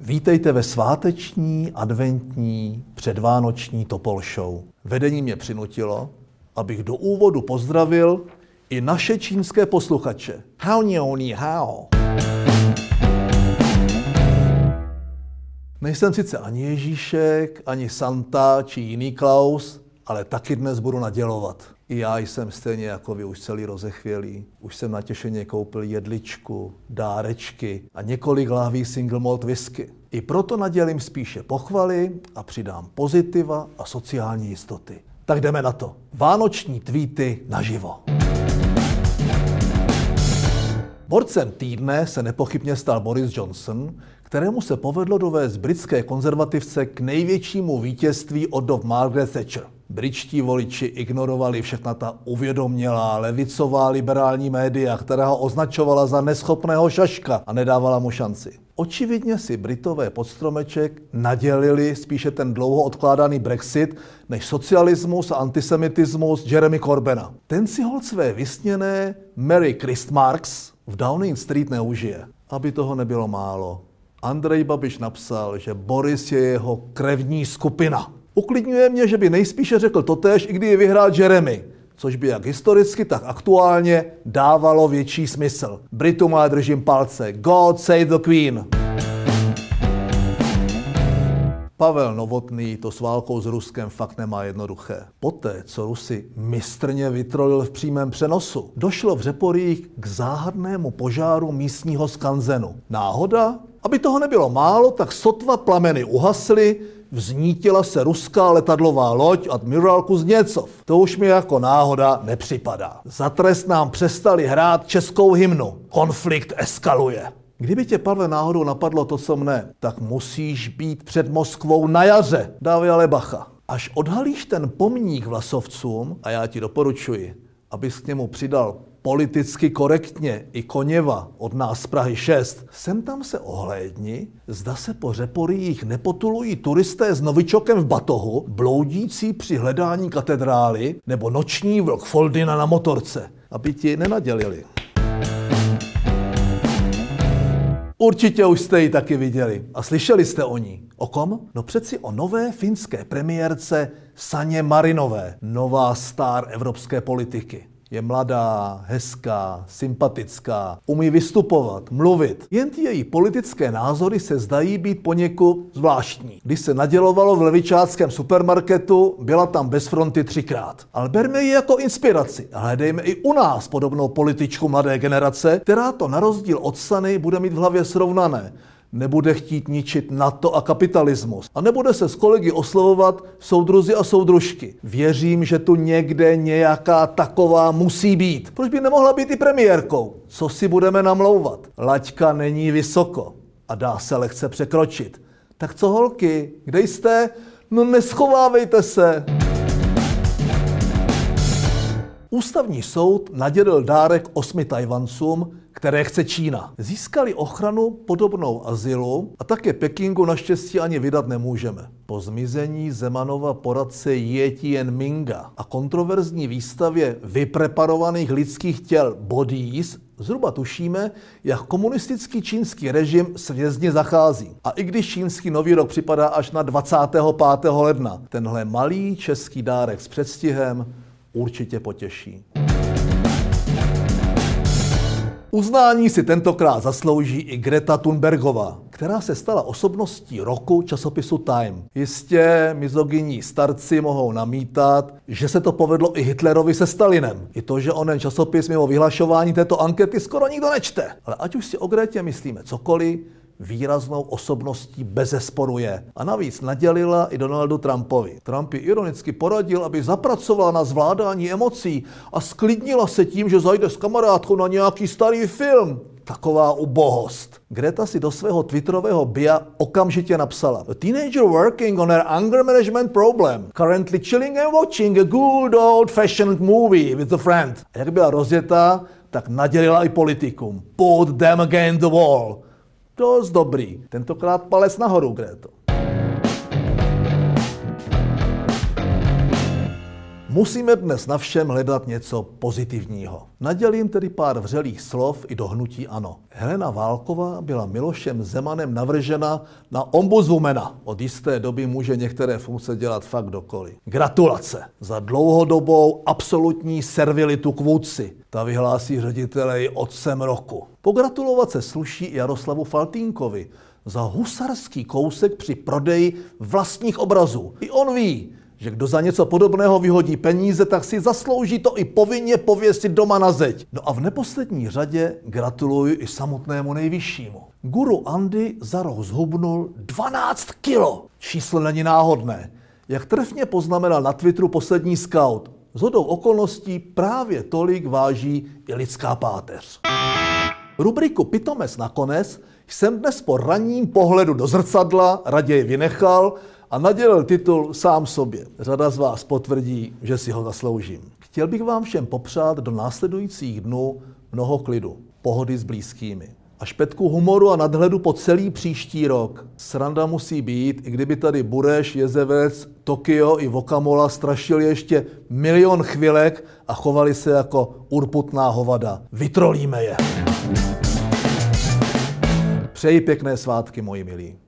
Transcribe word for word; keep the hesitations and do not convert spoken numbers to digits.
Vítejte ve sváteční, adventní, předvánoční Topol Show. Vedení mě přinutilo, abych do úvodu pozdravil i naše čínské posluchače. Hao niao ni hao. Nejsem sice ani Ježíšek, ani Santa či jiný Klaus, ale taky dnes budu nadělovat. I já jsem stejně jako vy už celý rozechvělý. Už jsem natěšeně koupil jedličku, dárečky a několik lahví single malt whisky. I proto nadělím spíše pochvaly a přidám pozitiva a sociální jistoty. Tak jdeme na to. Vánoční tweety naživo. Borcem týdne se nepochybně stal Boris Johnson, kterému se povedlo dovést britské konzervativce k největšímu vítězství od dob Margaret Thatcher. Britští voliči ignorovali všechna ta uvědomělá levicová liberální média, která ho označovala za neschopného šaška a nedávala mu šanci. Očividně si Britové pod stromeček nadělili spíše ten dlouho odkládaný Brexit než socialismus a antisemitismus Jeremy Corbyna. Ten si holt své vysněné Merry Christmarks v Downing Street neužije. Aby toho nebylo málo, Andrej Babiš napsal, že Boris je jeho krevní skupina. Uklidňuje mě, že by nejspíše řekl totéž, i kdyby vyhrál Jeremy, což by jak historicky, tak aktuálně dávalo větší smysl. Britům ale držím palce. God save the Queen! Pavel Novotný to s válkou s Ruskem fakt nemá jednoduché. Poté, co Rusy mistrně vytrolil v přímém přenosu, došlo v Řeporyjích k záhadnému požáru místního skanzenu. Náhoda? Aby toho nebylo málo, tak sotva plameny uhasly, vznítila se ruská letadlová loď admirál Kuzněcov. To už mi jako náhoda nepřipadá. Za trest nám přestali hrát českou hymnu. Konflikt eskaluje. Kdyby tě, Pavle, náhodou napadlo to, co mne, tak musíš být před Moskvou na jaře. Dávej ale bacha. Až odhalíš ten pomník vlasovcům, a já ti doporučuji, abys k němu přidal politicky korektně i Koněva od nás z Prahy šest, sem tam se ohlédni, zda se po Řeporyjích nepotulují turisté s novičokem v batohu, bloudící při hledání katedrály nebo noční vlk Foldina na motorce, aby ti nenadělili. Určitě už jste ji taky viděli a slyšeli jste o ní. O kom? No přeci o nové finské premiérce Sanně Marinové, nová star evropské politiky. Je mladá, hezká, sympatická, umí vystupovat, mluvit. Jen ty její politické názory se zdají být poněkud zvláštní. Když se nadělovalo v levičáckém supermarketu, byla tam bez fronty třikrát. Ale berme ji jako inspiraci a hledejme i u nás podobnou političku mladé generace, která to na rozdíl od Sany bude mít v hlavě srovnané. Nebude chtít ničit NATO a kapitalismus. A nebude se s kolegy oslovovat soudruzi a soudružky. Věřím, že tu někde nějaká taková musí být. Proč by nemohla být i premiérkou? Co si budeme namlouvat? Laťka není vysoko a dá se lehce překročit. Tak co, holky, kde jste? No neschovávejte se. Ústavní soud nadělil dárek osmi Tajvancům, které chce Čína. Získali ochranu podobnou azylu a také Pekingu naštěstí ani vydat nemůžeme. Po zmizení Zemanova poradce Ye Tianminga a kontroverzní výstavě vypreparovaných lidských těl bodies zhruba tušíme, jak komunistický čínský režim svězně zachází. A i když čínský nový rok připadá až na dvacátého pátého ledna, tenhle malý český dárek s předstihem určitě potěší. Uznání si tentokrát zaslouží i Greta Thunbergová, která se stala osobností roku časopisu Time. Jistě mizogyní starci mohou namítat, že se to povedlo i Hitlerovi se Stalinem. I to, že onen časopis mimo vyhlašování této ankety skoro nikdo nečte. Ale ať už si o Gretě myslíme cokoliv, výraznou osobností bezesporu je. A navíc nadělila i Donaldu Trumpovi. Trump ji ironicky poradil, aby zapracovala na zvládání emocí a sklidnila se tím, že zajde s kamarádkou na nějaký starý film. Taková ubohost. Greta si do svého twitterového bia okamžitě napsala: "A teenager working on her anger management problem. Currently chilling and watching a good old fashioned movie with a friend." A jak byla rozjetá, tak nadělila i politikům. Put them against the wall. Dost dobrý. Tentokrát palec nahoru, Gréto. Musíme dnes na všem hledat něco pozitivního. Nadělím tedy pár vřelých slov i do hnutí ANO. Helena Válková byla Milošem Zemanem navržena na ombudsmana. Od jisté doby může některé funkce dělat fakt dokoli. Gratulace za dlouhodobou absolutní servilitu k vůdci. Ta vyhlásí ředitele i otcem roku. Pogratulovat se sluší Jaroslavu Faltínkovi za husarský kousek při prodeji vlastních obrazů. I on ví, že kdo za něco podobného vyhodí peníze, tak si zaslouží to i povinně pověsit doma na zeď. No a v neposlední řadě gratuluji i samotnému nejvyššímu. Guru Andy za roh zhubnul dvanáct kilo. Číslo není náhodné. Jak trefně poznamenal na Twitteru poslední scout, shodou okolností právě tolik váží i lidská páteř. Rubriku Pitomes nakonec jsem dnes po ranním pohledu do zrcadla raději vynechal a nadělil titul sám sobě. Řada z vás potvrdí, že si ho zasloužím. Chtěl bych vám všem popřát do následujících dnů mnoho klidu, pohody s blízkými a špetku humoru a nadhledu po celý příští rok. Sranda musí být, i kdyby tady Bureš, Jezevec, Tokio i Vokamola strašili ještě milion chvilek a chovali se jako urputná hovada. Vytrolíme je! Přeji pěkné svátky, moji milí.